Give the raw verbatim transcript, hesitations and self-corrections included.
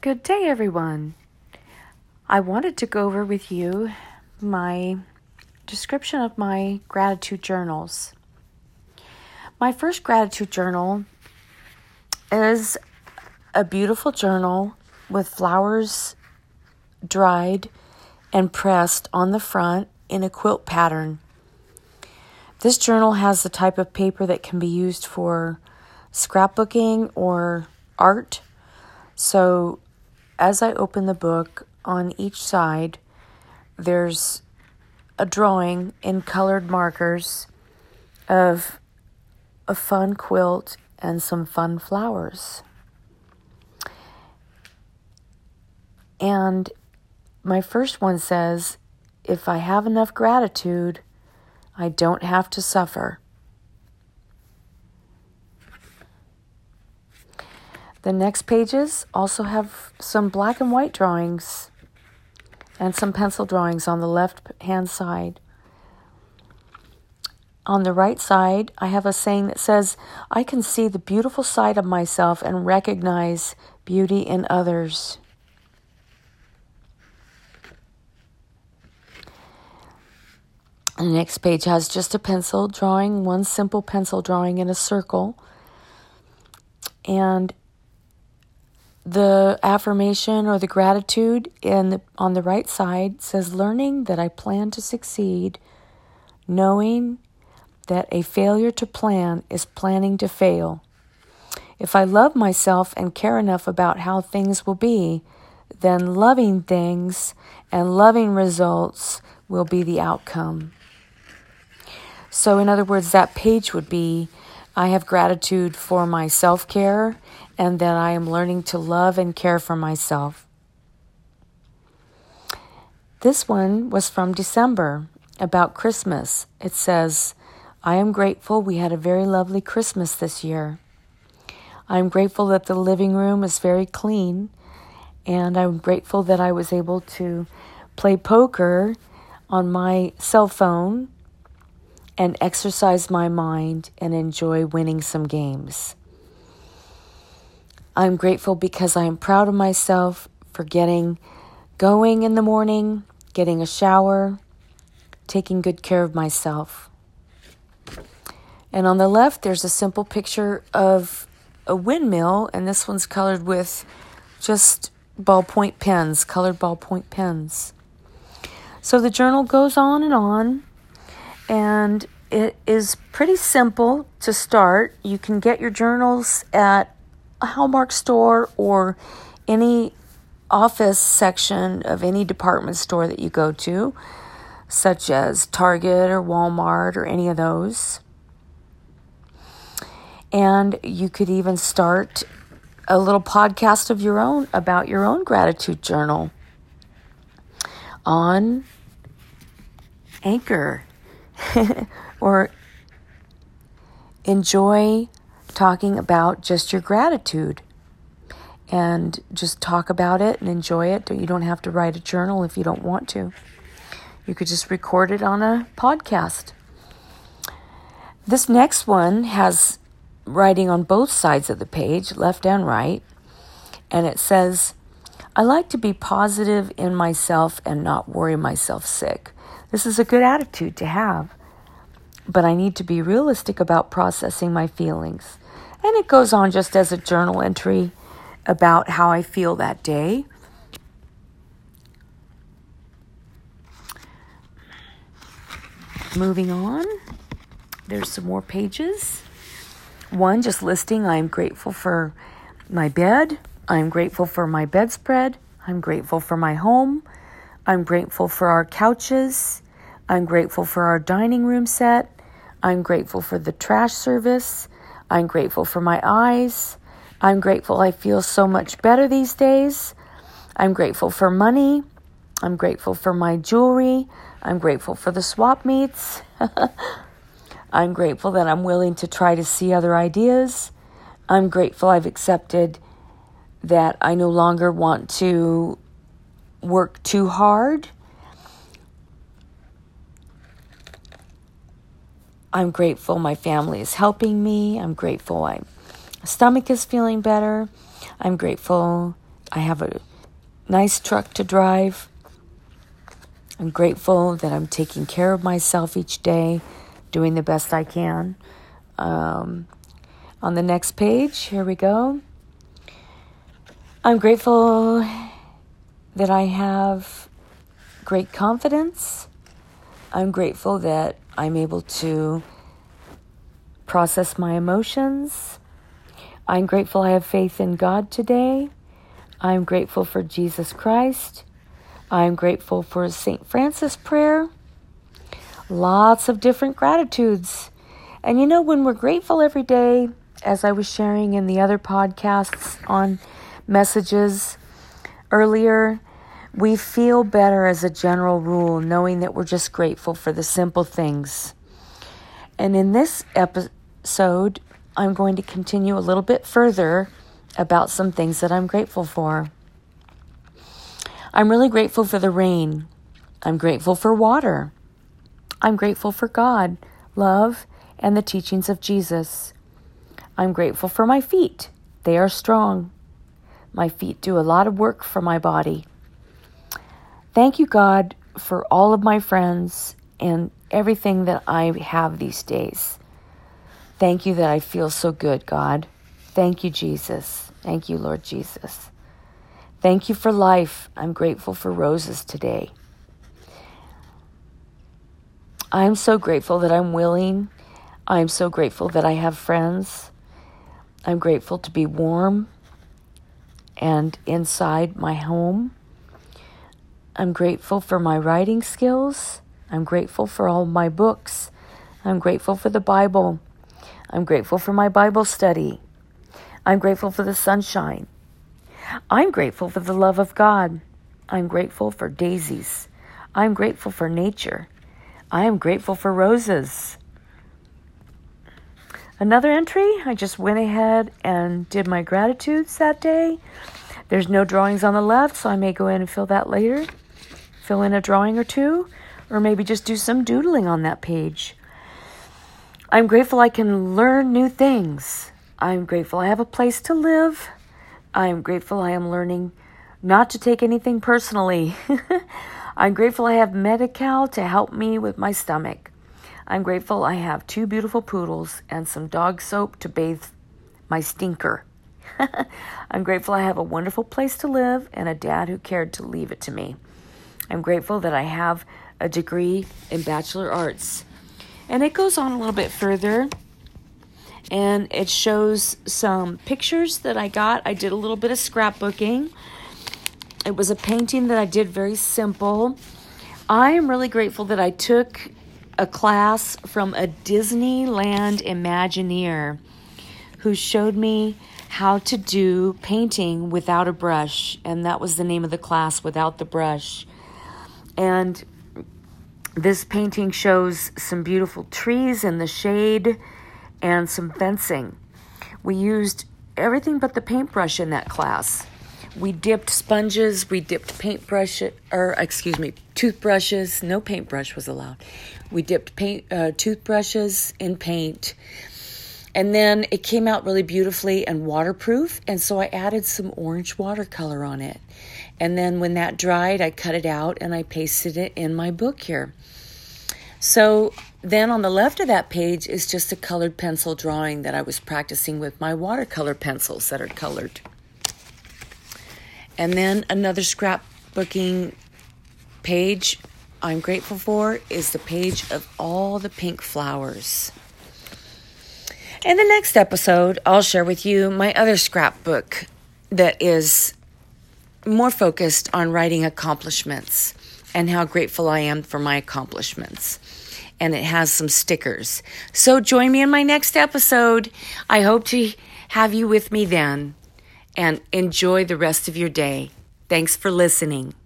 Good day, everyone. I wanted to go over with you my description of my gratitude journals. My first gratitude journal is a beautiful journal with flowers dried and pressed on the front in a quilt pattern. This journal has the type of paper that can be used for scrapbooking or art. So as I open the book, on each side, there's a drawing in colored markers of a fun quilt and some fun flowers. And my first one says, "If I have enough gratitude, I don't have to suffer." The next pages also have some black and white drawings and some pencil drawings on the left-hand side. On the right side, I have a saying that says, "I can see the beautiful side of myself and recognize beauty in others." The next page has just a pencil drawing, one simple pencil drawing in a circle. And the affirmation or the gratitude in the, on the right side says, "Learning that I plan to succeed, knowing that a failure to plan is planning to fail. If I love myself and care enough about how things will be, then loving things and loving results will be the outcome." So in other words, that page would be, I have gratitude for my self-care and that I am learning to love and care for myself. This one was from December about Christmas. It says, "I am grateful we had a very lovely Christmas this year. I am grateful that the living room is very clean, and I'm grateful that I was able to play poker on my cell phone and exercise my mind and enjoy winning some games. I'm grateful because I am proud of myself for getting going in the morning, getting a shower, taking good care of myself." And on the left, there's a simple picture of a windmill, and this one's colored with just ballpoint pens, colored ballpoint pens. So the journal goes on and on. And it is pretty simple to start. You can get your journals at a Hallmark store or any office section of any department store that you go to, such as Target or Walmart or any of those. And you could even start a little podcast of your own about your own gratitude journal on Anchor. Or enjoy talking about just your gratitude and just talk about it and enjoy it. You don't have to write a journal if you don't want to. You could just record it on a podcast. This next one has writing on both sides of the page, left and right, and it says, "I like to be positive in myself and not worry myself sick. This is a good attitude to have, but I need to be realistic about processing my feelings." And it goes on just as a journal entry about how I feel that day. Moving on, there's some more pages. One just listing, I'm grateful for my bed. I'm grateful for my bedspread. I'm grateful for my home. I'm grateful for our couches. I'm grateful for our dining room set. I'm grateful for the trash service. I'm grateful for my eyes. I'm grateful I feel so much better these days. I'm grateful for money. I'm grateful for my jewelry. I'm grateful for the swap meets. I'm grateful that I'm willing to try to see other ideas. I'm grateful I've accepted that I no longer want to work too hard. I'm grateful my family is helping me. I'm grateful my stomach is feeling better. I'm grateful I have a nice truck to drive. I'm grateful that I'm taking care of myself each day, doing the best I can. Um, on the next page, here we go. I'm grateful that I have great confidence. I'm grateful that I'm able to process my emotions. I'm grateful I have faith in God today. I'm grateful for Jesus Christ. I'm grateful for Saint Francis prayer. Lots of different gratitudes. And you know, when we're grateful every day, as I was sharing in the other podcasts on messages earlier, we feel better as a general rule, knowing that we're just grateful for the simple things. And in this episode, I'm going to continue a little bit further about some things that I'm grateful for. I'm really grateful for the rain. I'm grateful for water. I'm grateful for God, love, and the teachings of Jesus. I'm grateful for my feet. They are strong. My feet do a lot of work for my body. Thank you, God, for all of my friends and everything that I have these days. Thank you that I feel so good, God. Thank you, Jesus. Thank you, Lord Jesus. Thank you for life. I'm grateful for roses today. I'm so grateful that I'm willing. I'm so grateful that I have friends. I'm grateful to be warm and inside my home. I'm grateful for my writing skills. I'm grateful for all my books. I'm grateful for the Bible. I'm grateful for my Bible study. I'm grateful for the sunshine. I'm grateful for the love of God. I'm grateful for daisies. I'm grateful for nature. I am grateful for roses. Another entry, I just went ahead and did my gratitudes that day. There's no drawings on the left, so I may go in and fill that later. Fill in a drawing or two, or maybe just do some doodling on that page. I'm grateful I can learn new things. I'm grateful I have a place to live. I'm grateful I am learning not to take anything personally. I'm grateful I have Medi-Cal to help me with my stomach. I'm grateful I have two beautiful poodles and some dog soap to bathe my stinker. I'm grateful I have a wonderful place to live and a dad who cared to leave it to me. I'm grateful that I have a degree in Bachelor Arts. And it goes on a little bit further. And it shows some pictures that I got. I did a little bit of scrapbooking. It was a painting that I did, very simple. I am really grateful that I took a class from a Disneyland Imagineer who showed me how to do painting without a brush. And that was the name of the class, Without the Brush. And this painting shows some beautiful trees in the shade and some fencing. We used everything but the paintbrush in that class. We dipped sponges, we dipped paintbrush, or excuse me, toothbrushes. No paintbrush was allowed. We dipped paint, uh, toothbrushes in paint. And then it came out really beautifully and waterproof. And so I added some orange watercolor on it. And then when that dried, I cut it out and I pasted it in my book here. So then on the left of that page is just a colored pencil drawing that I was practicing with my watercolor pencils that are colored. And then another scrapbooking page I'm grateful for is the page of all the pink flowers. In the next episode, I'll share with you my other scrapbook that is more focused on writing accomplishments and how grateful I am for my accomplishments. And it has some stickers. So join me in my next episode. I hope to have you with me then. And enjoy the rest of your day. Thanks for listening.